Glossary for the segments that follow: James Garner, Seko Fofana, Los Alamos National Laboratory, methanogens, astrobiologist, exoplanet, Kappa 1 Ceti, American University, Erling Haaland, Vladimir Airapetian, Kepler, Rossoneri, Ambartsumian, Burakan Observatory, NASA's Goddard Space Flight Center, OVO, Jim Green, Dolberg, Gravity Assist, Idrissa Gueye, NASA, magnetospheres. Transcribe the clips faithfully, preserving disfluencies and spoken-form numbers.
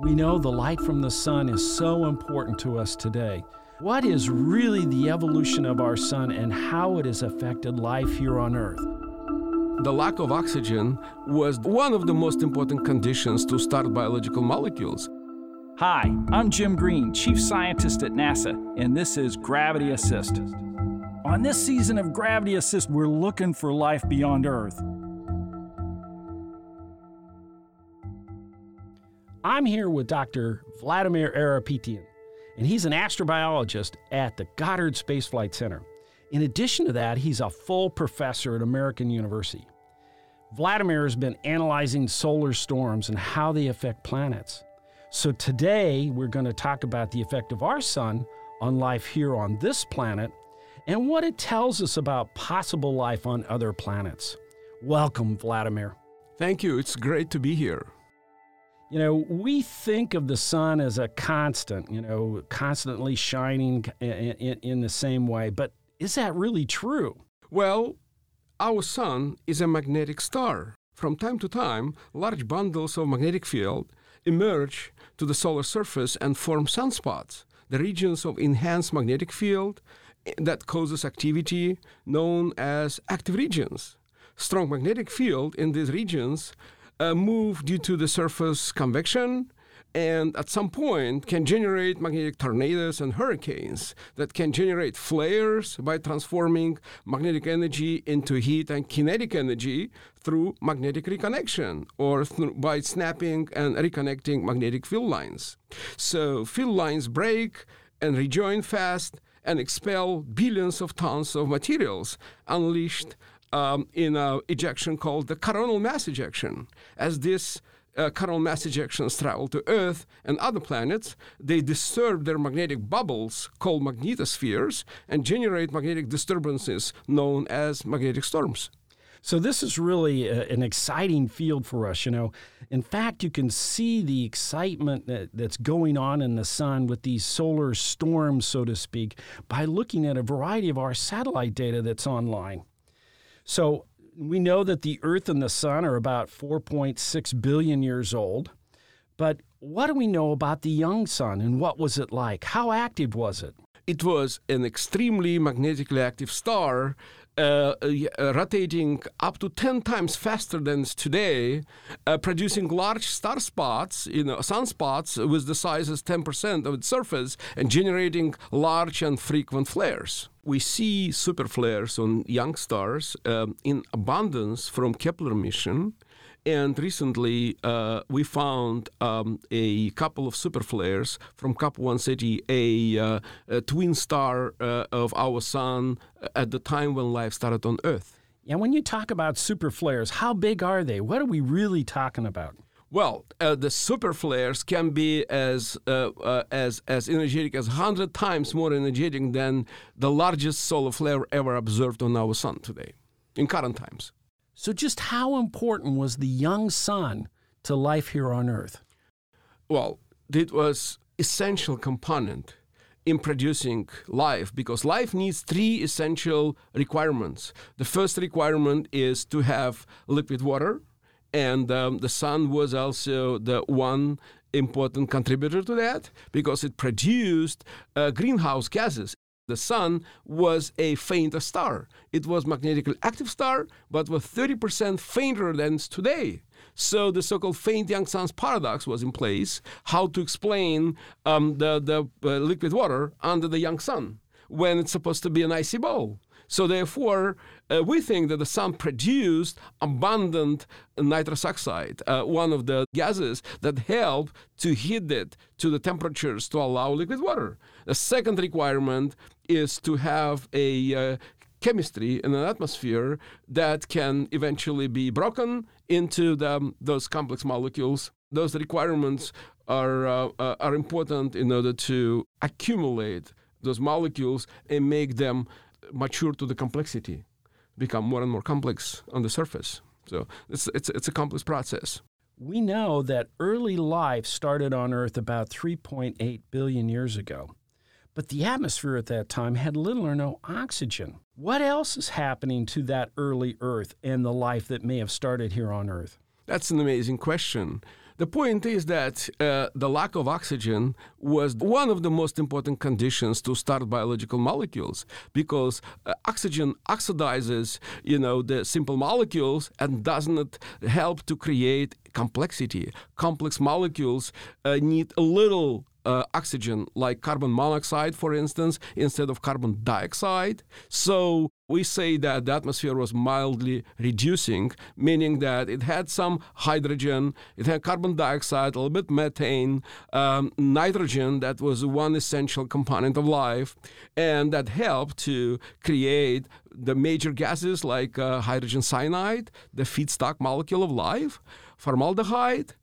We know the light from the sun is so important to us today. What is really the evolution of our sun and how it has affected life here on Earth? The lack of oxygen was one of the most important conditions to start biological molecules. Hi, I'm Jim Green, Chief Scientist at NASA, and this is Gravity Assist. On this season of Gravity Assist, we're looking for life beyond Earth. I'm here with Doctor Vladimir Airapetian, and he's an astrobiologist at the Goddard Space Flight Center. In addition to that, he's a full professor at American University. Vladimir has been analyzing solar storms and how they affect planets. So today, we're going to talk about the effect of our sun on life here on this planet and what it tells us about possible life on other planets. Welcome, Vladimir. Thank you. It's great to be here. You know, we think of the sun as a constant, you know, constantly shining in, in, in the same way, but is that really true? Well, our sun is a magnetic star. From time to time, large bundles of magnetic field emerge to the solar surface and form sunspots, the regions of enhanced magnetic field that causes activity known as active regions. Strong magnetic field in these regions Uh, move due to the surface convection, and at some point can generate magnetic tornadoes and hurricanes that can generate flares by transforming magnetic energy into heat and kinetic energy through magnetic reconnection or th- by snapping and reconnecting magnetic field lines. So field lines break and rejoin fast and expel billions of tons of materials unleashed Um, in an ejection called the coronal mass ejection. As these uh, coronal mass ejections travel to Earth and other planets, they disturb their magnetic bubbles called magnetospheres and generate magnetic disturbances known as magnetic storms. So this is really a, an exciting field for us, you know. In fact, you can see the excitement that, that's going on in the sun with these solar storms, so to speak, by looking at a variety of our satellite data that's online. So we know that the Earth and the Sun are about four point six billion years old, but what do we know about the young Sun and what was it like? How active was it? It was an extremely magnetically active star, uh, uh, rotating up to ten times faster than today, uh, producing large star spots, you know, sunspots with the sizes ten percent of its surface and generating large and frequent flares. We see superflares on young stars um, in abundance from Kepler mission. And recently, uh, we found um, a couple of superflares from Kappa one Ceti, a, uh, a twin star uh, of our sun at the time when life started on Earth. And when you talk about superflares, how big are they? What are we really talking about? Well, uh, the superflares can be as uh, uh, as as energetic as one hundred times more energetic than the largest solar flare ever observed on our sun today, in current times. So just how important was the young sun to life here on Earth? Well, it was essential component in producing life, because life needs three essential requirements. The first requirement is to have liquid water, and um, the sun was also the one important contributor to that, because it produced uh, greenhouse gases. The sun was a fainter star. It was magnetically active star, but was thirty percent fainter than today. So the so-called faint young sun's paradox was in place, how to explain um, the, the uh, liquid water under the young sun when it's supposed to be an icy ball. So therefore, uh, we think that the sun produced abundant nitrous oxide, uh, one of the gases that help to heat it to the temperatures to allow liquid water. The second requirement is to have a uh, chemistry in an atmosphere that can eventually be broken into the, those complex molecules. Those requirements are, uh, uh, are important in order to accumulate those molecules and make them mature to the complexity, become more and more complex on the surface. So it's it's it's a complex process. We know that early life started on Earth about three point eight billion years ago, but the atmosphere at that time had little or no oxygen. What else is happening to that early Earth and the life that may have started here on Earth? That's an amazing question. The point is that uh, the lack of oxygen was one of the most important conditions to start biological molecules, because uh, oxygen oxidizes, you know, the simple molecules and doesn't help to create complexity. Complex molecules uh, need a little Uh, oxygen, like carbon monoxide, for instance, instead of carbon dioxide. So we say that the atmosphere was mildly reducing, meaning that it had some hydrogen, it had carbon dioxide, a little bit methane, um, nitrogen, that was one essential component of life, and that helped to create the major gases like uh, hydrogen cyanide, the feedstock molecule of life, formaldehyde,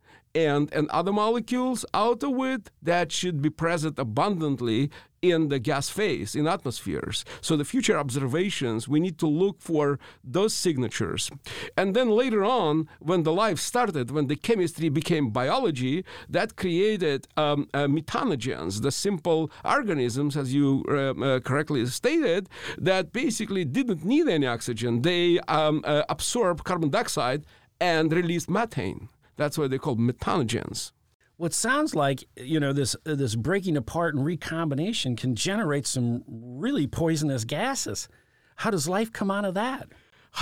And, and other molecules out of it that should be present abundantly in the gas phase, in atmospheres. So the future observations, we need to look for those signatures. And then later on, when the life started, when the chemistry became biology, that created um, uh, methanogens, the simple organisms, as you uh, uh, correctly stated, that basically didn't need any oxygen. They um, uh, absorb carbon dioxide and release methane. That's what they call methanogens. Well, it sounds like, you know, this uh, this breaking apart and recombination can generate some really poisonous gases. How does life come out of that?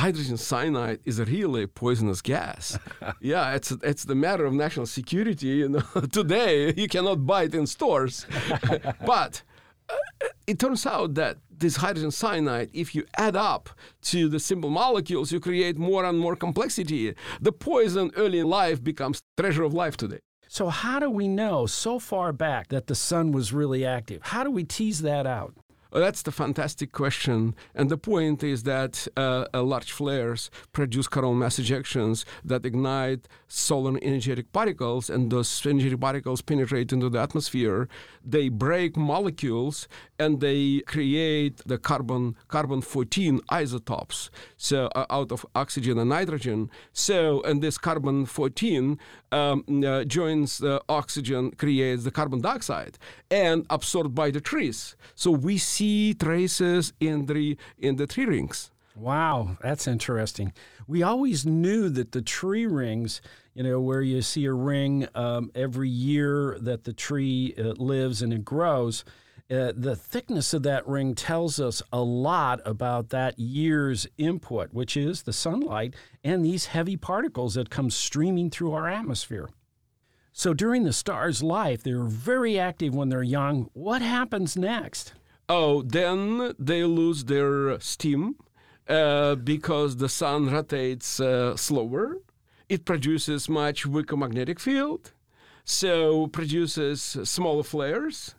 Hydrogen cyanide is a really poisonous gas. Yeah, it's it's the matter of national security. You know, today you cannot buy it in stores, but uh, it turns out that this hydrogen cyanide, if you add up to the simple molecules, you create more and more complexity. The poison early in life becomes treasure of life today. So how do we know so far back that the sun was really active? How do we tease that out? Well, that's the fantastic question. And the point is that uh, large flares produce coronal mass ejections that ignite solar energetic particles, and those energetic particles penetrate into the atmosphere. They break molecules, and they create the carbon carbon fourteen isotopes, so uh, out of oxygen and nitrogen. So, and this carbon fourteen um, uh, joins the oxygen, creates the carbon dioxide, and absorbed by the trees. So we see See traces in the in the tree rings. Wow, that's interesting. We always knew that the tree rings, you know, where you see a ring um, every year that the tree uh, lives and it grows, uh, the thickness of that ring tells us a lot about that year's input, which is the sunlight and these heavy particles that come streaming through our atmosphere. So during the star's life, they're very active when they're young. What happens next? Oh, then they lose their steam uh, because the sun rotates uh, slower. It produces much weaker magnetic field, so produces smaller flares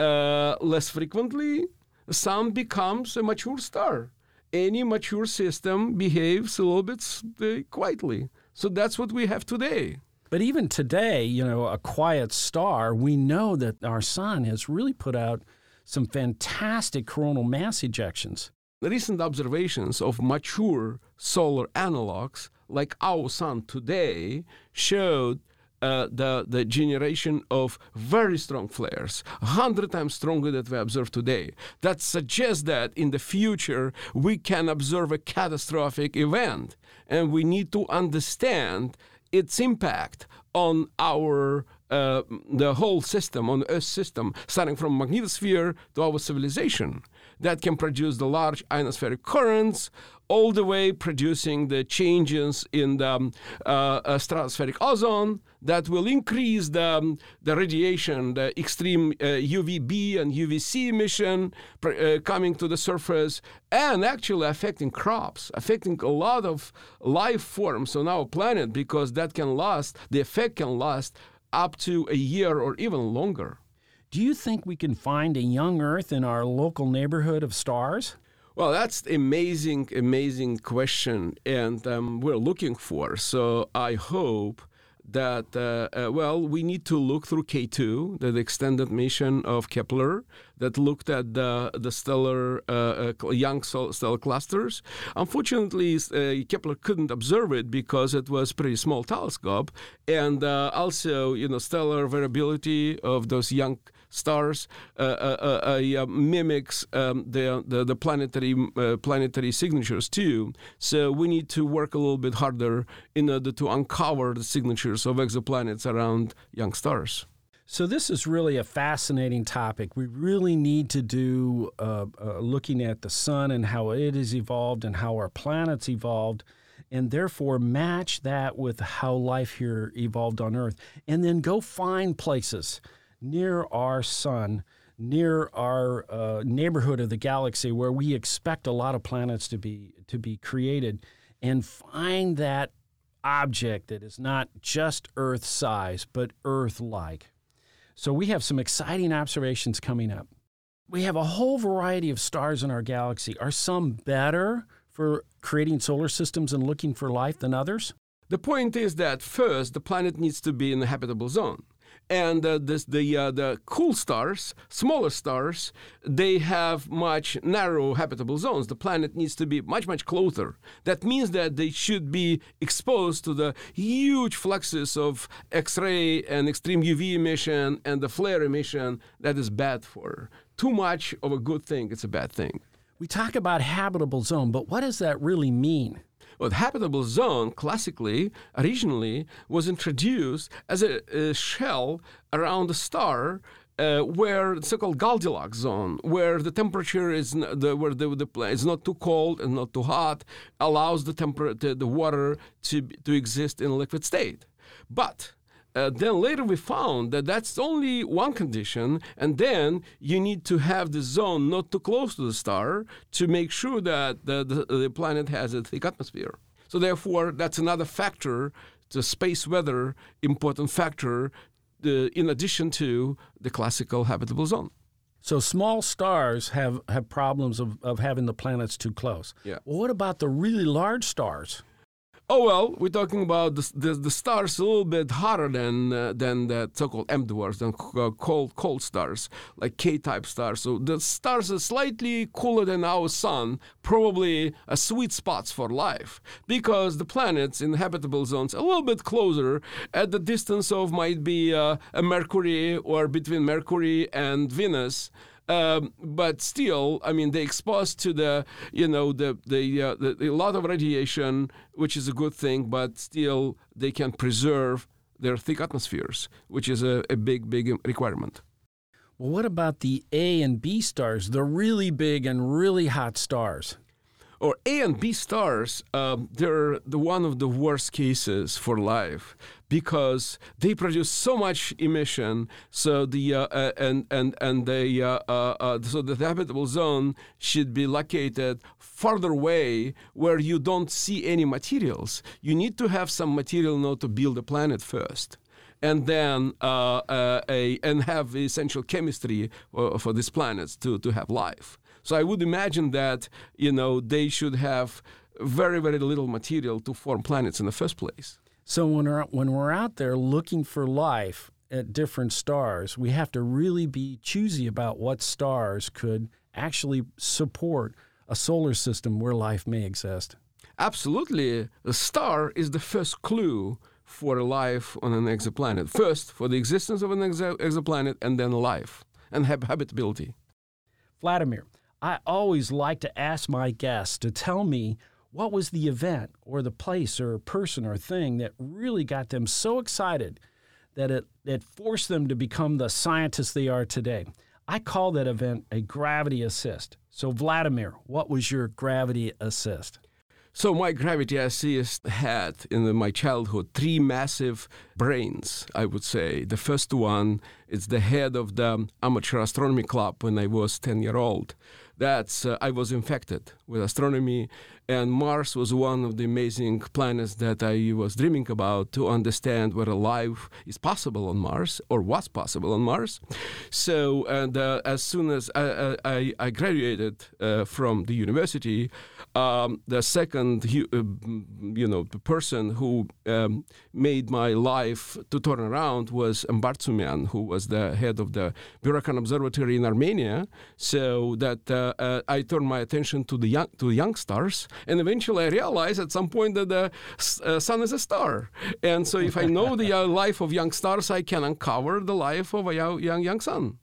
uh, less frequently. The sun becomes a mature star. Any mature system behaves a little bit uh, quietly. So that's what we have today. But even today, you know, a quiet star, we know that our sun has really put out some fantastic coronal mass ejections. The recent observations of mature solar analogs, like our sun today, showed uh, the, the generation of very strong flares, one hundred times stronger than we observe today. That suggests that in the future, we can observe a catastrophic event, and we need to understand its impact on our Uh, the whole system, on the Earth system, starting from magnetosphere to our civilization, that can produce the large ionospheric currents, all the way producing the changes in the um, uh, stratospheric ozone that will increase the, um, the radiation, the extreme uh, U V B and U V C emission uh, coming to the surface, and actually affecting crops, affecting a lot of life forms on our planet, because that can last, the effect can last up to a year or even longer. Do you think we can find a young Earth in our local neighborhood of stars? Well, that's an amazing, amazing question, and um, we're looking for. So I hope that, uh, uh, well, we need to look through K two, the extended mission of Kepler, that looked at the, the stellar uh, young stellar clusters. Unfortunately, uh, Kepler couldn't observe it because it was a pretty small telescope, and uh, also, you know, stellar variability of those young stars uh, uh, uh, uh, mimics um, the, the the planetary uh, planetary signatures too. So we need to work a little bit harder in order to uncover the signatures of exoplanets around young stars. So this is really a fascinating topic. We really need to do uh, uh, looking at the sun and how it has evolved and how our planets evolved, and therefore match that with how life here evolved on Earth, and then go find places near our sun, near our uh, neighborhood of the galaxy, where we expect a lot of planets to be to be created, and find that object that is not just Earth-size, but Earth-like. So we have some exciting observations coming up. We have a whole variety of stars in our galaxy. Are some better for creating solar systems and looking for life than others? The point is that first, the planet needs to be in a habitable zone. And uh, this, the uh, the cool stars, smaller stars, they have much narrow habitable zones. The planet needs to be much, much closer. That means that they should be exposed to the huge fluxes of X-ray and extreme U V emission and the flare emission that is bad for her. Too much of a good thing, it's a bad thing. We talk about habitable zone, but what does that really mean? Well, the habitable zone, classically, originally, was introduced as a, a shell around a star, uh, where the so-called Goldilocks zone, where the temperature is n- the, where the, the it's not too cold and not too hot, allows the temper- the, the water to to exist in a liquid state. But Uh, then later we found that that's only one condition, and then you need to have the zone not too close to the star to make sure that the, the, the planet has a thick atmosphere. So therefore, that's another factor, the space weather important factor, uh, in addition to the classical habitable zone. So small stars have, have problems of, of having the planets too close. Yeah. Well, what about the really large stars? Oh, well, we're talking about the, the, the stars a little bit hotter than uh, than the so-called M dwarfs, than uh, cold cold stars, like K-type stars. So the stars are slightly cooler than our sun, probably a sweet spots for life, because the planets in habitable zones a little bit closer, at the distance of might be uh, a Mercury or between Mercury and Venus. Um, but still, I mean, they're exposed to the, you know, the the, uh, the the lot of radiation, which is a good thing. But still, they can preserve their thick atmospheres, which is a, a big, big requirement. Well, what about the A and B stars, the really big and really hot stars? Or A and B stars, um, they're the one of the worst cases for life, because they produce so much emission. So the uh, uh, and and and they uh, uh, uh, so the habitable zone should be located farther away, where you don't see any materials. You need to have some material in order to build a planet first, and then uh, uh, a and have essential chemistry for, for these planets to to have life. So I would imagine that, you know, they should have very, very little material to form planets in the first place. So when we're, when we're out there looking for life at different stars, we have to really be choosy about what stars could actually support a solar system where life may exist. Absolutely. A star is the first clue for life on an exoplanet. First, for the existence of an exo- exoplanet, and then life and hab- habitability. Vladimir, I always like to ask my guests to tell me what was the event or the place or person or thing that really got them so excited that it, it forced them to become the scientists they are today. I call that event a gravity assist. So, Vladimir, what was your gravity assist? So my gravity assist had, in the, my childhood, three massive brains, I would say. The first one is the head of the amateur astronomy club when I was ten years old. That's, uh, I was infected with astronomy And Mars was one of the amazing planets that I was dreaming about to understand whether life is possible on Mars or was possible on Mars. So, and uh, as soon as I, I, I graduated uh, from the university, um, the second, you know, the person who um, made my life to turn around was Ambartsumian, who was the head of the Burakan Observatory in Armenia. So that uh, uh, I turned my attention to the young, to young stars. And eventually I realized at some point that the uh, sun is a star. And so if I know the uh, life of young stars, I can uncover the life of a young, young sun.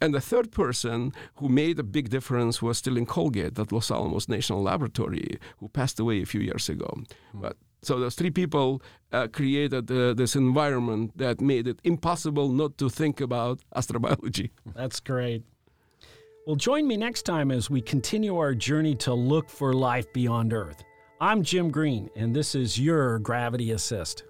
And the third person who made a big difference was still in Colgate at Los Alamos National Laboratory, who passed away a few years ago. Mm-hmm. But so those three people uh, created uh, this environment that made it impossible not to think about astrobiology. That's great. Well, join me next time as we continue our journey to look for life beyond Earth. I'm Jim Green, and this is your Gravity Assist.